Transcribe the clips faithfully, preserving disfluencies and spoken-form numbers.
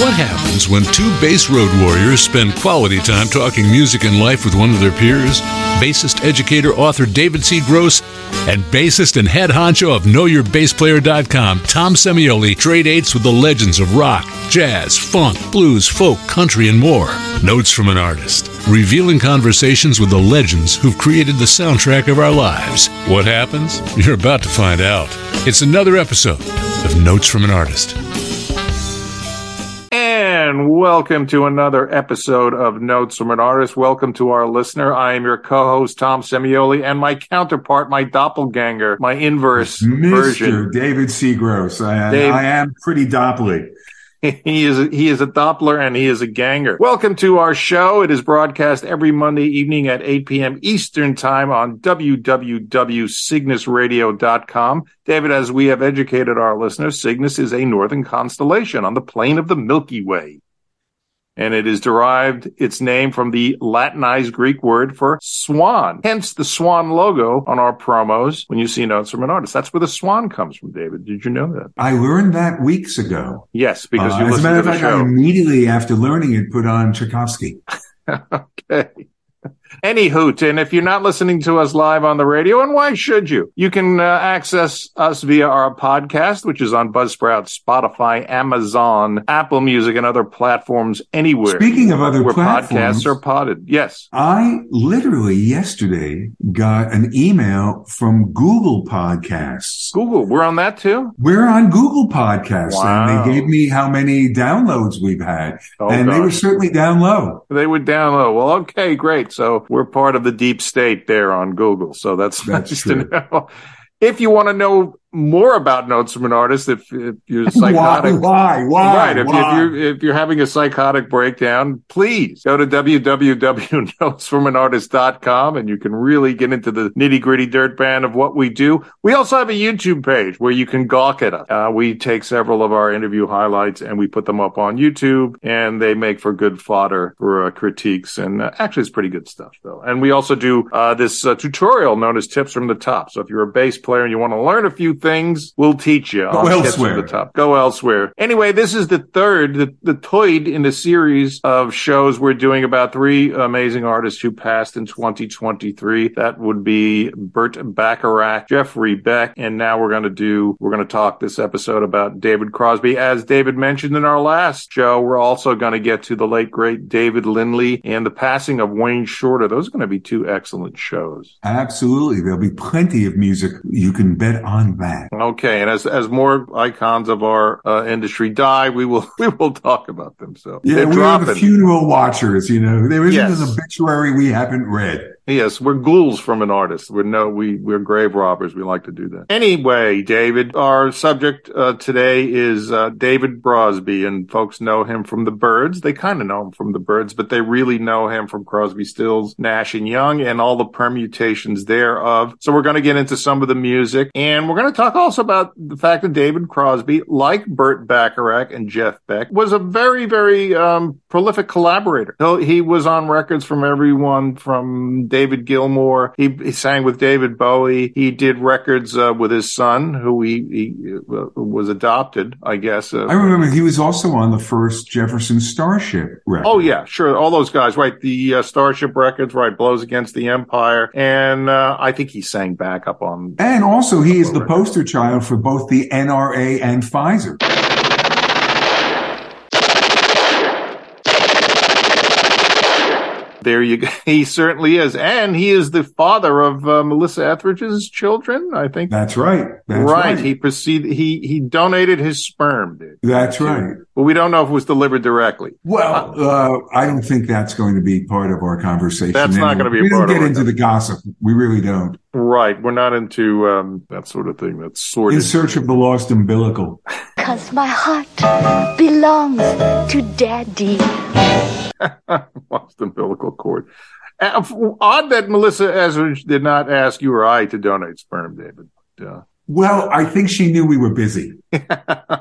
What happens when two bass road warriors spend quality time talking music and life with one of their peers? Bassist educator, author David C. Gross, and bassist and head honcho of know your bass player dot com, Tom Semioli, trade eights with the legends of rock, jazz, funk, blues, folk, country, and more. Notes from an Artist, revealing conversations with the legends who've created the soundtrack of our lives. What happens? You're about to find out. It's another episode of Notes from an Artist. And welcome to another episode of Notes from an Artist. Welcome to our listener. I am your co-host, Tom Semioli, and my counterpart, my doppelganger, my inverse Mister version, David C. Gross. I, Dave, I am pretty dopply. He is, he is a doppler and he is a ganger. Welcome to our show. It is broadcast every Monday evening at eight p.m. Eastern Time on w w w dot cygnus radio dot com. David, as we have educated our listeners, Cygnus is a northern constellation on the plane of the Milky Way. And it is derived its name from the Latinized Greek word for swan. Hence the swan logo on our promos when you see Notes from an Artist. That's where the swan comes from, David. Did you know that? I learned that weeks ago. Yes, because uh, you listened to the show. As a matter of fact, I immediately after learning it put on Tchaikovsky. Okay. Anyhoot, and if you're not listening to us live on the radio, and why should you? You can uh, access us via our podcast, which is on Buzzsprout, Spotify, Amazon, Apple Music, and other platforms anywhere. Speaking of other where platforms, podcasts are podded. Yes. I literally yesterday got an email from Google Podcasts. Google, we're on that too? We're on Google Podcasts. Wow. And they gave me how many downloads we've had. Oh, and gosh. They were certainly down low. They were down low. Well, okay, great. So we're part of the deep state there on Google. So that's, that's nice true. to know. If you want to know more about Notes from an Artist, if, if you're psychotic, why, why, why, right? If, why? if you're if you're having a psychotic breakdown, please go to w w w dot notes from an artist dot com and you can really get into the nitty gritty dirt band of what we do. We also have a YouTube page where you can gawk at us. Uh, we take several of our interview highlights and we put them up on YouTube, and they make for good fodder for uh, critiques. And uh, actually, it's pretty good stuff though. And we also do uh, this uh, tutorial known as Tips from the Top. So if you're a bass player and you want to learn a few things, we'll teach you. Go elsewhere. The top. Go elsewhere. Anyway, this is the third, the, the toid in the series of shows we're doing about three amazing artists who passed in twenty twenty-three. That would be Burt Bacharach, Jeffrey Beck, and now we're going to do, we're going to talk this episode about David Crosby. As David mentioned in our last show, we're also going to get to the late, great David Lindley and the passing of Wayne Shorter. Those are going to be two excellent shows. Absolutely. There'll be plenty of music. You can bet on that. Okay, and as as more icons of our uh, industry die, we will we will talk about them. So yeah, we are the funeral watchers. You know, there isn't yes. an obituary we haven't read. Yes, we're ghouls from an artist. We're no, we we're grave robbers. We like to do that. Anyway, David, our subject uh, today is uh, David Crosby, and folks know him from the Byrds. They kind of know him from the Byrds, but they really know him from Crosby, Stills, Nash and Young, and all the permutations thereof. So we're going to get into some of the music, and we're going to talk also about the fact that David Crosby, like Burt Bacharach and Jeff Beck, was a very very um, prolific collaborator. He was on records from everyone from David Gilmour. He, he sang with David Bowie. He did records uh, with his son, who he, he uh, was adopted, I guess. Uh, I remember he was also on the first Jefferson Starship record. Oh, yeah, sure. All those guys, right? The uh, Starship records, right? Blows Against the Empire. And uh, I think he sang back up on... And also he is the poster child for both the N R A and Pfizer. There you go. He certainly is. And he is the father of uh, Melissa Etheridge's children, I think. That's right. That's right. right. He proceeded, he, he donated his sperm, dude. That's right. But we don't know if it was delivered directly. Well, uh, I don't think that's going to be part of our conversation. That's anymore. Not going to be a part of it. We don't get into time. The gossip. We really don't. Right. We're not into um, that sort of thing. That's sordid. In search of the lost umbilical. Because my heart belongs to Daddy. Lost umbilical cord. Uh, odd that Melissa Etheridge did not ask you or I to donate sperm, David. But, uh, Well, I think she knew we were busy.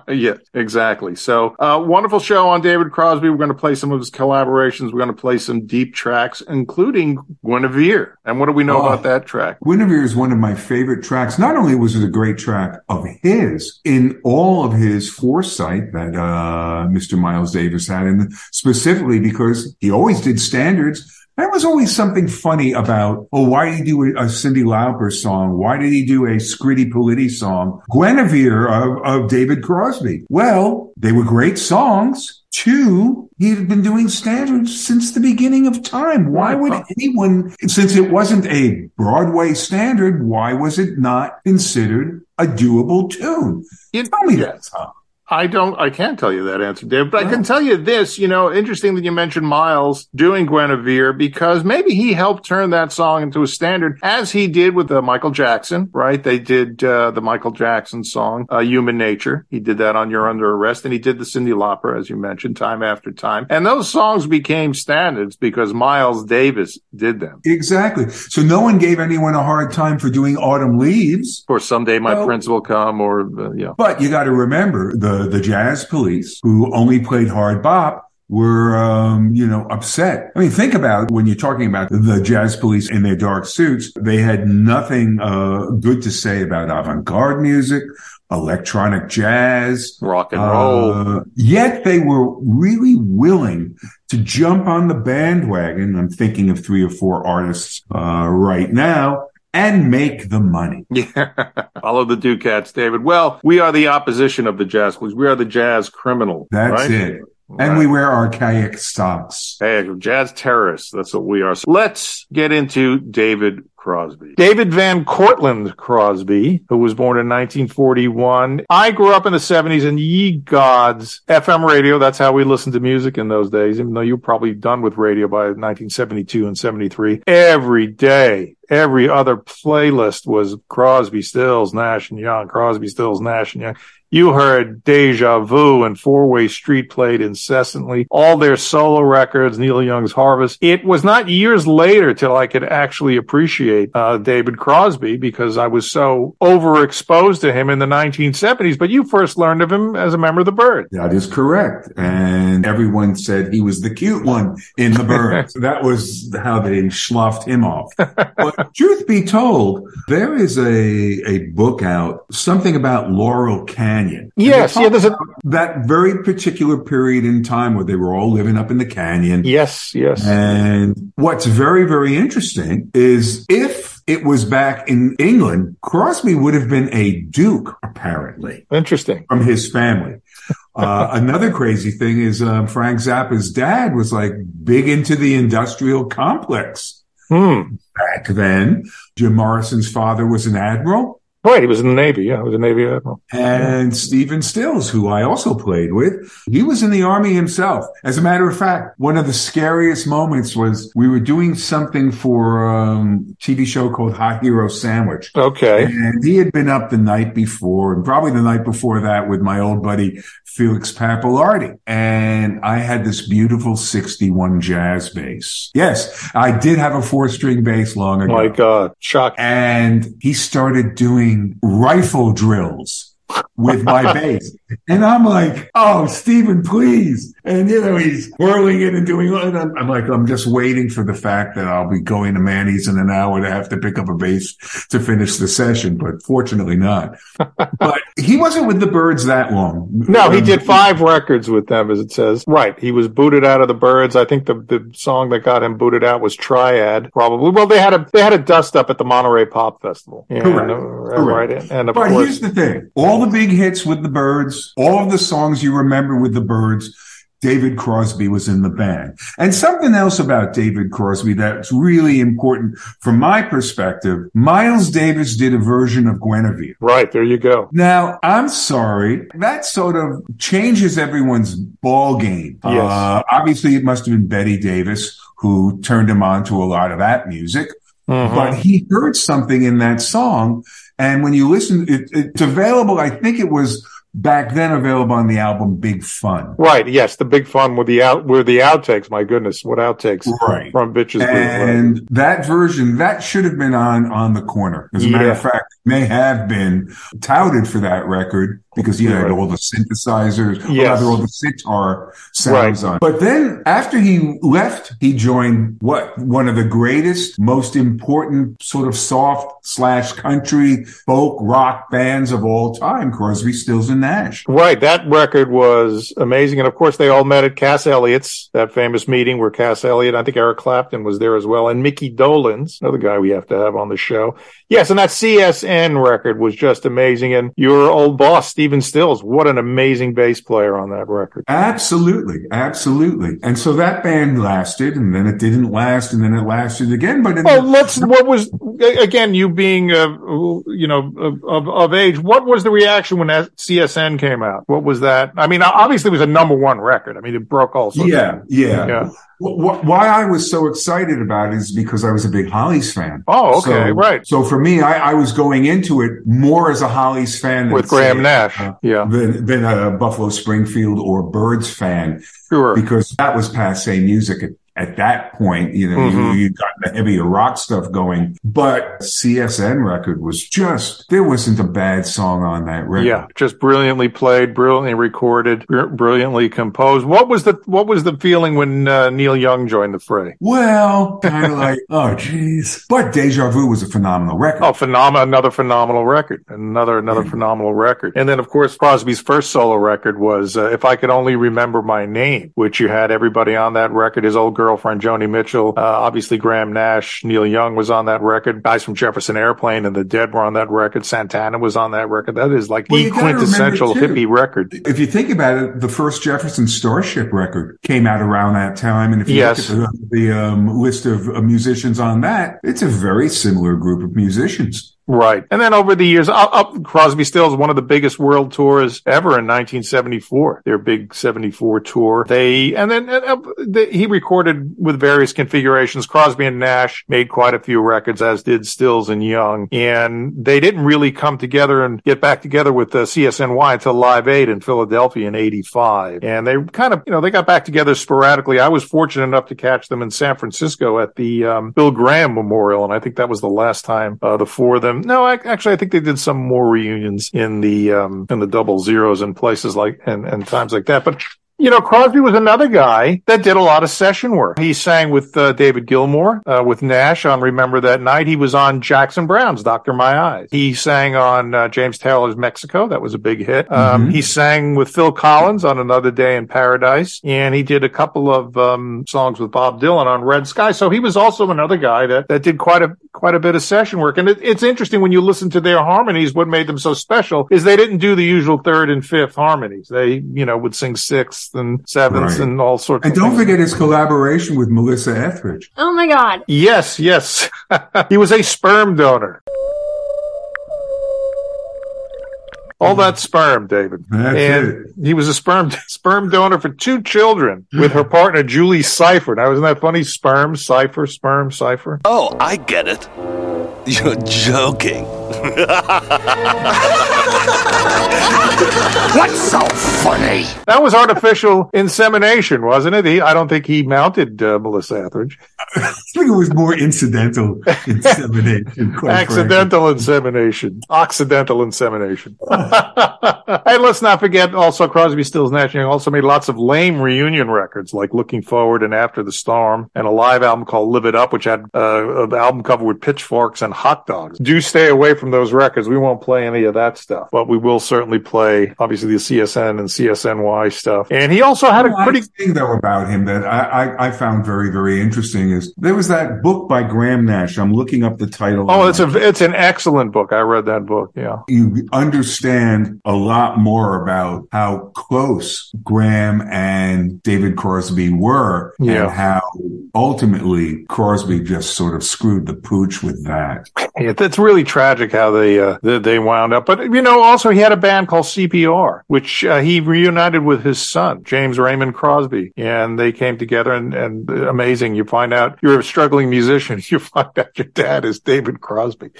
Yeah, exactly. So uh, wonderful show on David Crosby. We're going to play some of his collaborations. We're going to play some deep tracks, including Guinevere. And what do we know oh, about that track? Guinevere is one of my favorite tracks. Not only was it a great track of his, in all of his foresight that uh, Mister Miles Davis had, and specifically because he always did standards. There was always something funny about, oh, why did he do a Cyndi Lauper song? Why did he do a Scritti Politti song? Guinevere of, of David Crosby. Well, they were great songs. Two, he had been doing standards since the beginning of time. Why would anyone, since it wasn't a Broadway standard, why was it not considered a doable tune? You tell me that, Tom. I don't, I can't tell you that answer, Dave, but I can tell you this, you know, interesting that you mentioned Miles doing Guinevere, because maybe he helped turn that song into a standard, as he did with uh, Michael Jackson, right? They did uh, the Michael Jackson song, uh, Human Nature. He did that on You're Under Arrest, and he did the Cyndi Lauper, as you mentioned, time after time. And those songs became standards because Miles Davis did them. Exactly. So no one gave anyone a hard time for doing Autumn Leaves. Or Someday My oh. Prince Will Come, or, uh, yeah. But you got to remember, the The Jazz Police, who only played hard bop, were, um, you know, upset. I mean, think about when you're talking about the Jazz Police in their dark suits. They had nothing uh, good to say about avant-garde music, electronic jazz, rock and roll. Uh, yet they were really willing to jump on the bandwagon. I'm thinking of three or four artists uh, right now. And make the money. Yeah. Follow the Ducats, David. Well, we are the opposition of the Jazz Police. We are the jazz criminal. That's right? it. Right. And we wear archaic socks. Hey, jazz terrorists. That's what we are. So let's get into David Crosby. David Van Cortlandt Crosby, who was born in nineteen forty-one. I grew up in the seventies, and ye gods, F M radio, that's how we listened to music in those days, even though you were probably done with radio by nineteen seventy-two and seventy-three. Every day, every other playlist was Crosby, Stills, Nash and Young, Crosby, Stills, Nash and Young. You heard Deja Vu and Four Way Street played incessantly, all their solo records, Neil Young's Harvest. It was not years later till I could actually appreciate Uh, David Crosby, because I was so overexposed to him in the nineteen seventies. But you first learned of him as a member of the Byrds. That is correct. And everyone said he was the cute one in the Byrds. That was how they sloughed him off. But truth be told, there is a, a book out, something about Laurel Canyon. And yes. Yeah, there's a- that very particular period in time where they were all living up in the canyon. Yes, yes. And what's very, very interesting is if If it was back in England, Crosby would have been a duke, apparently. Interesting. From his family. Uh, another crazy thing is um, Frank Zappa's dad was like big into the industrial complex hmm. back then. Jim Morrison's father was an admiral. Right, he was in the Navy, yeah, he was a Navy admiral. And Stephen Stills, who I also played with, he was in the Army himself. As a matter of fact, one of the scariest moments was we were doing something for um, a T V show called Hot Hero Sandwich. Okay. And he had been up the night before, and probably the night before that, with my old buddy Felix Papalardi. And I had this beautiful sixty-one jazz bass. Yes, I did have a four-string bass long ago. My God, shock. And he started doing rifle drills with my bass. And I'm like, oh, Stephen, please. And, you know, he's whirling it and doing it. I'm, I'm like, I'm just waiting for the fact that I'll be going to Manny's in an hour to have to pick up a bass to finish the session. But fortunately not. But he wasn't with the Byrds that long. No, he um, did five records with them, as it says. Right. He was booted out of the Byrds. I think the, the song that got him booted out was Triad, probably. Well, they had a they had a dust-up at the Monterey Pop Festival. Correct. And, uh, Correct. Right, and of but course, here's the thing. All the big hits with the Byrds, all of the songs you remember with the Byrds, David Crosby was in the band. And something else about David Crosby that's really important from my perspective, Miles Davis did a version of Guinevere. Right, there you go. Now, I'm sorry, that sort of changes everyone's ball game. Yes. Uh, obviously, it must have been Betty Davis who turned him on to a lot of that music. Mm-hmm. But he heard something in that song. And when you listen, it, it's available, I think it was back then available on the album Big Fun. Right, yes, the Big Fun were the out were the outtakes, my goodness, what outtakes right. from Bitches. And Blue, right. that version, that should have been on On the Corner. As a yeah. matter of fact, may have been touted for that record because he had right. all the synthesizers, yes. or rather all the sitar sounds right. on. But then after he left, he joined what one of the greatest, most important sort of soft slash country folk rock bands of all time, Crosby, Stills, and Nash. Right. That record was amazing. And of course, they all met at Cass Elliott's, that famous meeting where Cass Elliott, I think Eric Clapton was there as well, and Mickey Dolenz, another guy we have to have on the show. Yes, and that C S N record was just amazing. And your old boss, Steve Stephen Stills, what an amazing bass player on that record. Absolutely, absolutely. And so that band lasted, and then it didn't last, and then it lasted again. But well, the- let's. What was again? You being, uh, you know, of, of, of age, what was the reaction when C S N came out? What was that? I mean, obviously, it was a number one record. I mean, it broke all sorts. Yeah, of yeah. yeah. Why I was so excited about it is because I was a big Hollies fan. Oh, okay, so, right. So for me, I, I was going into it more as a Hollies fan than, with Graham say, Nash, uh, yeah, than, than a Buffalo Springfield or Byrds fan, sure, because that was passe music at, at that point. You know, mm-hmm. you, you got the heavier rock stuff going, but C S N record was just there wasn't a bad song on that record. Yeah, just brilliantly played, brilliantly recorded, br- brilliantly composed. What was the what was the feeling when uh, Neil Young joined the fray? Well, kind of like oh geez, but Deja Vu was a phenomenal record. Oh, phenomenal! Another phenomenal record, another another yeah. phenomenal record. And then of course Crosby's first solo record was uh, If I Could Only Remember My Name, which you had everybody on that record. His old girlfriend Joni Mitchell, uh, obviously Graham Nash, Neil Young was on that record. Guys from Jefferson Airplane and the Dead were on that record. Santana was on that record. That is like well, the quintessential hippie record. If you think about it, the first Jefferson Starship record came out around that time. And if you yes. look at the, the um, list of uh, musicians on that, it's a very similar group of musicians. Right. And then over the years, up, up, Crosby Stills, one of the biggest world tours ever in nineteen seventy-four, their big seventy-four tour. They, and then uh, they, he recorded with various configurations. Crosby and Nash made quite a few records, as did Stills and Young. And they didn't really come together and get back together with uh, C S N Y until Live Aid in Philadelphia in eighty-five. And they kind of, you know, they got back together sporadically. I was fortunate enough to catch them in San Francisco at the um, Bill Graham Memorial. And I think that was the last time uh, the four of them. No, I, actually, I think they did some more reunions in the um, in the double zeros and places like and, and times like that. But you know, Crosby was another guy that did a lot of session work. He sang with uh, David Gilmour, uh, with Nash on Remember That Night. He was on Jackson Brown's Doctor My Eyes. He sang on uh, James Taylor's Mexico. That was a big hit. Um, mm-hmm. He sang with Phil Collins on Another Day in Paradise. And he did a couple of um, songs with Bob Dylan on Red Sky. So he was also another guy that, that did quite a quite a bit of session work. And it, it's interesting when you listen to their harmonies, what made them so special is they didn't do the usual third and fifth harmonies. They, you know, would sing sixth and sevenths right. and all sorts. And of don't things. Forget his collaboration with Melissa Etheridge. Oh my God! Yes, yes, he was a sperm donor. All that sperm, David. That's and it. He was a sperm sperm donor for two children with her partner Julie Cypher. Now, isn't that funny? Sperm, Cypher, sperm, Cypher. Oh, I get it. You're joking. What's so funny? That was artificial insemination, wasn't it? He, I don't think he mounted uh, Melissa Etheridge. I think it was more incidental insemination. Accidental frankly. Insemination. Occidental insemination. Hey, let's not forget also Crosby, Stills, Nash and Young also made lots of lame reunion records like Looking Forward and After the Storm and a live album called Live It Up, which had uh, an album cover with pitchforks and hot dogs. Do stay away from those records. We won't play any of that stuff, but we will certainly play obviously the C S N and C S N Y stuff. And he also had a pretty thing though about him that I, I, I found very, very interesting is there was that book by Graham Nash. I'm looking up the title. Oh, it's a, it's an excellent book. I read that book. Yeah. You understand a lot more about how close Graham and David Crosby were yeah. and how ultimately Crosby just sort of screwed the pooch with that. Yeah, that's really tragic how they uh, they wound up. But, you know, also he had a band called C P R, which uh, he reunited with his son, James Raymond Crosby. And they came together and, and uh, amazing. You find out you're a struggling musician. You find out your dad is David Crosby.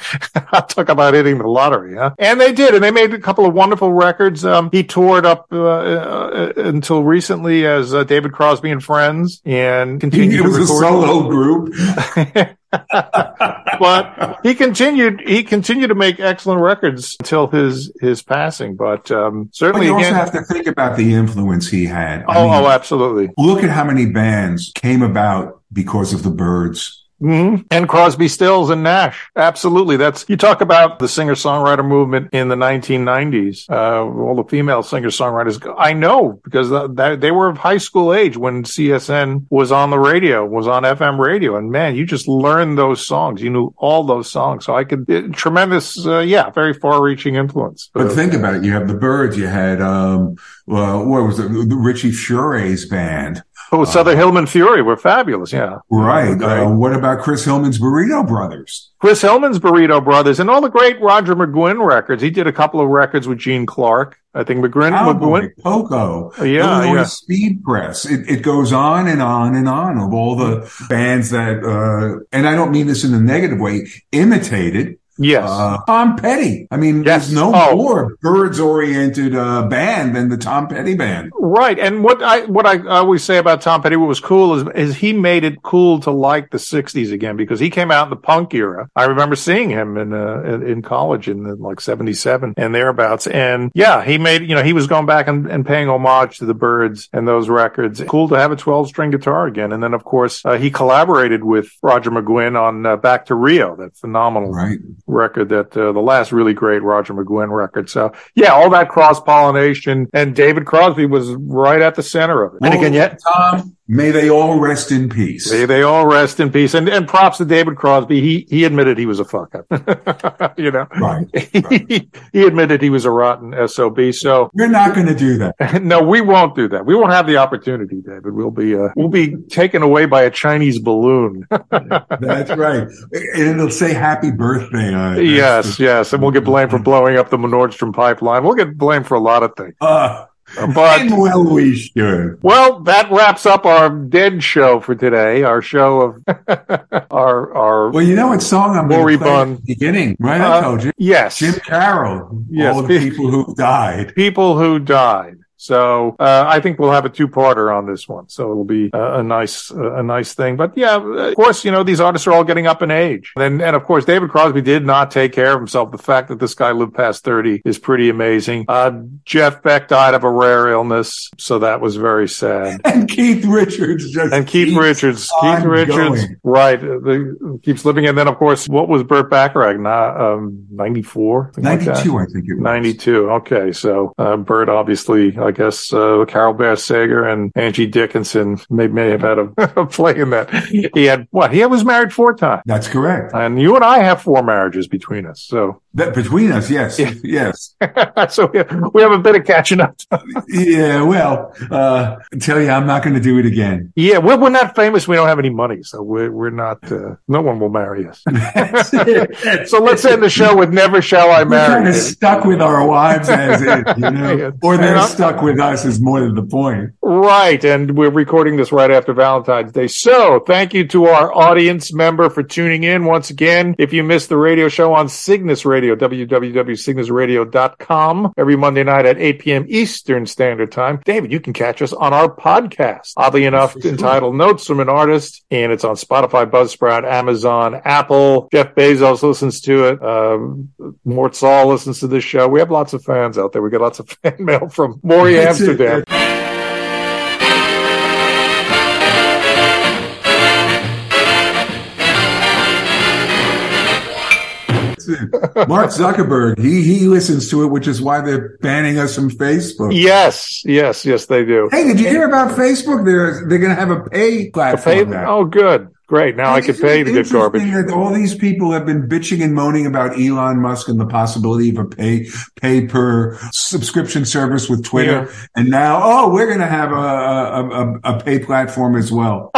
Talk about hitting the lottery, huh? And they did. And they made a couple of wonderful records. Um, he toured up uh, uh, until recently as uh, David Crosby and Friends and continued it to record. It was a solo group. But he continued he continued to make excellent records until his his passing. But um, certainly, but you again, also have to think about the influence he had. I oh, mean, oh, absolutely. Look at how many bands came about because of the Byrds. Mm-hmm. And Crosby, Stills, and Nash. Absolutely. That's, you talk about the singer-songwriter movement in the nineteen nineties, uh, all the female singer-songwriters. I know, because th- th- they were of high school age when C S N was on the radio, was on F M radio. And man, you just learned those songs. You knew all those songs. So I could, it, tremendous, uh, yeah, very far-reaching influence. But so, think about it. You have the Byrds. You had, um, well, what was it? The Richie Fure's band. Oh, Southern uh, Hillman Fury were fabulous, yeah. Right. Uh, what about Chris Hillman's Burrito Brothers? Chris Hillman's Burrito Brothers and all the great Roger McGuinn records. He did a couple of records with Gene Clark. I think McGuinn, McGuinn. Poco. Yeah, Illinois yeah. Speed Press. It, it goes on and on and on of all the bands that, uh, and I don't mean this in a negative way, imitated. Yes. Uh, Tom Petty. I mean, yes. There's no oh. more Byrds-oriented uh, band than the Tom Petty band. Right. And what I what I always say about Tom Petty, what was cool is, is he made it cool to like the sixties again, because he came out in the punk era. I remember seeing him in uh, in college in like seventy-seven and thereabouts. And yeah, he made, you know, he was going back and, and paying homage to the Byrds and those records. Cool to have a twelve-string guitar again. And then, of course, uh, he collaborated with Roger McGuinn on uh, Back to Rio, that phenomenal right. record that uh, the last really great Roger McGuinn record. So yeah, all that cross-pollination, and David Crosby was right at the center of it. And again, yet Tom, may they all rest in peace. May they all rest in peace. And and props to David Crosby. He he admitted he was a fuck up. You know, right? right. he, he admitted he was a rotten S O B. So we're not going to do that. No, we won't do that. We won't have the opportunity, David. We'll be uh, we'll be taken away by a Chinese balloon. That's right. And it'll say "Happy Birthday" on it. Yes, the- yes. And we'll get blamed for blowing up the Nordstrom pipeline. We'll get blamed for a lot of things. Uh But, and well, we should. Well, that wraps up our Dead show for today. Our show of our our. Well, you know what song I'm going to play at the beginning, right? Uh, I told you. Yes, Jim Carroll. Yes, all the people who died. People who died. So uh, I think we'll have a two-parter on this one. So it'll be uh, a nice, uh, a nice thing. But yeah, of course, you know, these artists are all getting up in age, and and of course, David Crosby did not take care of himself. The fact that this guy lived past thirty is pretty amazing. Uh, Jeff Beck died of a rare illness, so that was very sad. And Keith Richards just and Keith Richards, Keith Richards, going. right, the, keeps living. And then, of course, what was Burt Bacharach? Nah, um, ninety-four, ninety-two, like I think it was ninety-two. Okay, so uh, Burt obviously. I I guess uh, Carol Bear Sager and Angie Dickinson may, may have had a, a play in that. He had what? He was married four times. That's correct. And you and I have four marriages between us. So that, between us, yes, yeah. yes. So we have, we have a bit of catching up. Yeah, well, uh, I tell you, I'm not going to do it again. Yeah, we're, we're not famous. We don't have any money, so we're we're not. Uh, no one will marry us. That's it. That's so let's end the show with "Never Shall I Marry." We're kind of stuck with our wives as it, you know, yeah. or they're stuck with us is more than the point. Right. And we're recording this right after Valentine's Day. So thank you to our audience member for tuning in. Once again, if you missed the radio show on Cygnus Radio, w w w dot cygnus radio dot com, every Monday night at eight p.m. Eastern Standard Time. David, you can catch us on our podcast, oddly enough, sure. entitled Notes from an Artist. And it's on Spotify, Buzzsprout, Amazon, Apple. Jeff Bezos listens to it. Um, Mort Saul listens to this show. We have lots of fans out there. We get lots of fan mail from Maury Amsterdam. Mark Zuckerberg, he he listens to it, which is why they're banning us from Facebook. Yes, yes, yes, they do. Hey, did you hear about Facebook? They're they're going to have a pay platform. A pay, now. Oh, good. Great. Now I could pay to get garbage. That all these people have been bitching and moaning about Elon Musk and the possibility of a pay, pay per subscription service with Twitter. Yeah. And now, oh, we're going to have a, a, a, a pay platform as well.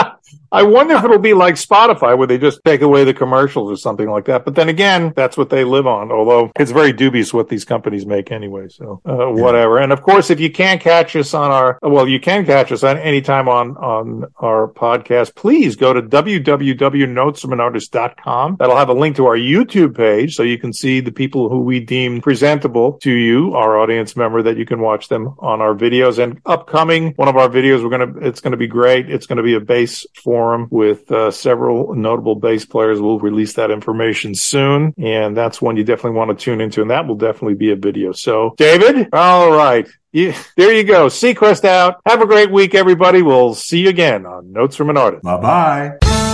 I wonder if it'll be like Spotify, where they just take away the commercials or something like that. But then again, that's what they live on, although it's very dubious what these companies make anyway. So uh, whatever. Yeah. And of course, if you can't catch us on our, well, you can catch us at any time on, on our podcast, please go to w w w dot notes from an artist dot com. That'll have a link to our YouTube page, so you can see the people who we deem presentable to you, our audience member, that you can watch them on our videos. And upcoming, one of our videos, we're going to, it's going to be great. It's going to be a bass forum with uh, several notable bass players. We'll release that information soon, and that's one you definitely want to tune into, and that will definitely be a video. So, David, all right. You, there you go. Seacrest out. Have a great week, everybody. We'll see you again on Notes from an Artist. Bye-bye.